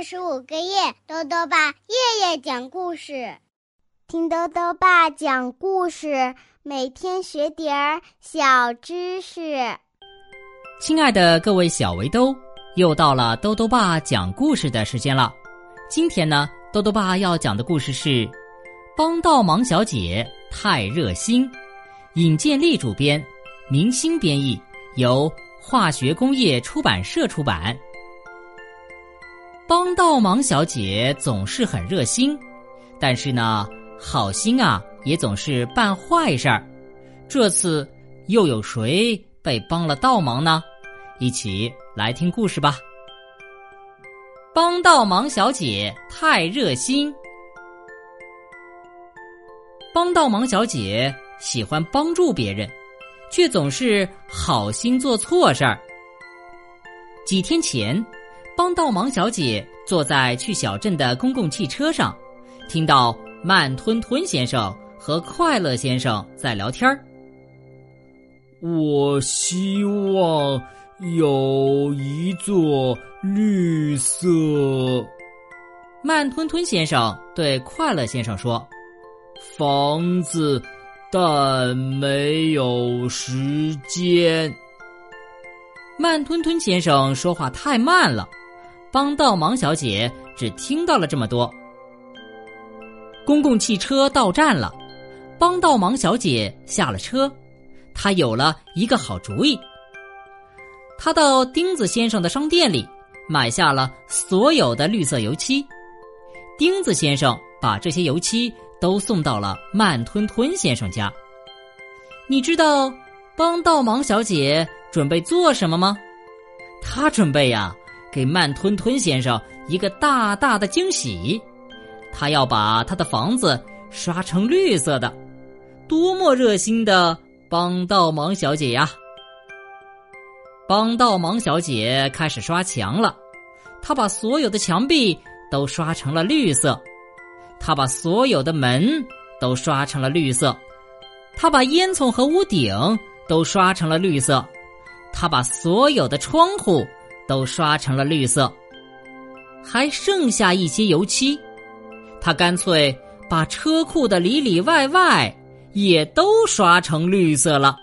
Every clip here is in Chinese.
25个夜，豆豆爸夜夜讲故事，听豆豆爸讲故事，每天学点儿小知识。亲爱的各位小围兜，又到了豆豆爸讲故事的时间了。今天呢，豆豆爸要讲的故事是《帮倒忙小姐太热心》，尹建莉主编，明星编译，由化学工业出版社出版。帮倒忙小姐总是很热心，但是呢，好心啊也总是办坏事儿。这次又有谁被帮了倒忙呢？一起来听故事吧。帮倒忙小姐太热心。帮倒忙小姐喜欢帮助别人，却总是好心做错事儿。几天前，帮倒忙小姐坐在去小镇的公共汽车上，听到慢吞吞先生和快乐先生在聊天。我希望有一座绿色。慢吞吞先生对快乐先生说，房子，但没有时间。慢吞吞先生说话太慢了，帮倒忙小姐只听到了这么多。公共汽车到站了，帮倒忙小姐下了车，她有了一个好主意。她到钉子先生的商店里买下了所有的绿色油漆，钉子先生把这些油漆都送到了慢吞吞先生家。你知道帮倒忙小姐准备做什么吗？她准备呀，给慢吞吞先生一个大大的惊喜。他要把他的房子刷成绿色的，多么热心的帮倒忙小姐呀！帮倒忙小姐开始刷墙了，她把所有的墙壁都刷成了绿色，她把所有的门都刷成了绿色，她把烟囱和屋顶都刷成了绿色，她把所有的窗户都刷成了绿色，还剩下一些油漆。他干脆把车库的里里外外也都刷成绿色了。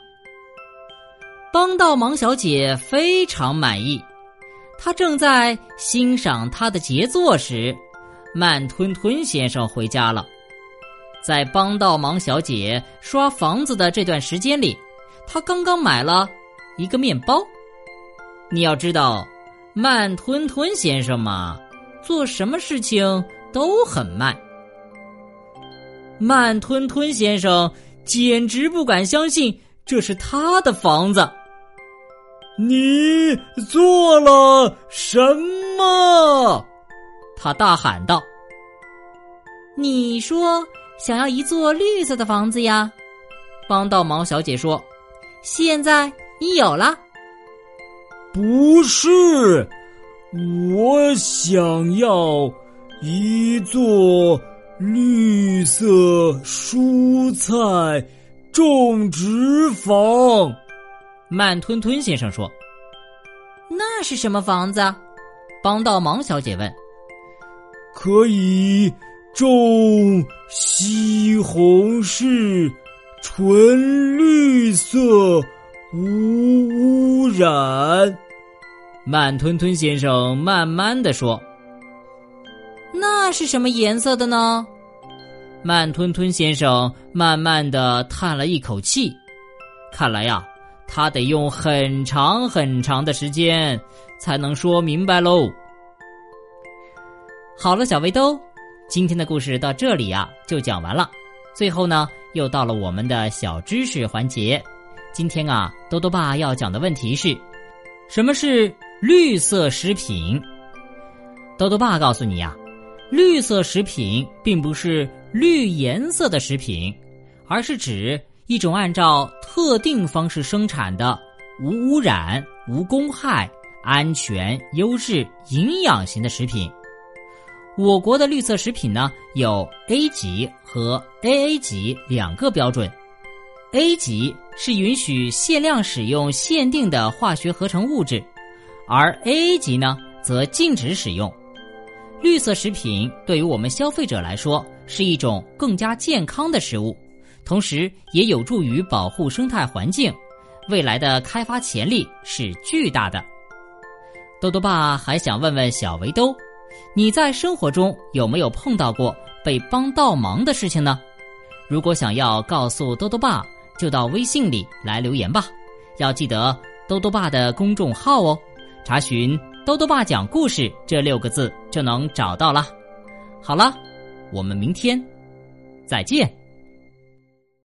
帮倒忙小姐非常满意，她正在欣赏她的杰作时，慢吞吞先生回家了。在帮倒忙小姐刷房子的这段时间里，她刚刚买了一个面包。你要知道，慢吞吞先生嘛，做什么事情都很慢。慢吞吞先生简直不敢相信这是他的房子。你做了什么？他大喊道。你说想要一座绿色的房子呀，帮倒忙小姐说，现在你有了。不是，我想要一座绿色蔬菜种植房。慢吞吞先生说。那是什么房子？帮倒忙小姐问。可以种西红柿，纯绿色，无污染。慢吞吞先生慢慢地说。那是什么颜色的呢？慢吞吞先生慢慢地叹了一口气，看来呀，他得用很长很长的时间才能说明白喽。好了，小围兜，今天的故事到这里啊就讲完了。最后呢，又到了我们的小知识环节。今天啊，豆豆爸要讲的问题是，什么是绿色食品？豆豆爸告诉你呀，绿色食品并不是绿颜色的食品，而是指一种按照特定方式生产的无污染、无公害、安全、优质、营养型的食品。我国的绿色食品呢，有 A 级和 AA 级两个标准。A 级是允许限量使用限定的化学合成物质，而 AA 级呢，则禁止使用。绿色食品对于我们消费者来说是一种更加健康的食物，同时也有助于保护生态环境，未来的开发潜力是巨大的。豆豆爸还想问问小围兜，你在生活中有没有碰到过被帮倒忙的事情呢？如果想要告诉豆豆爸，就到微信里来留言吧，要记得豆豆爸的公众号哦，查询豆豆爸讲故事这6个字就能找到了。好了，我们明天再见。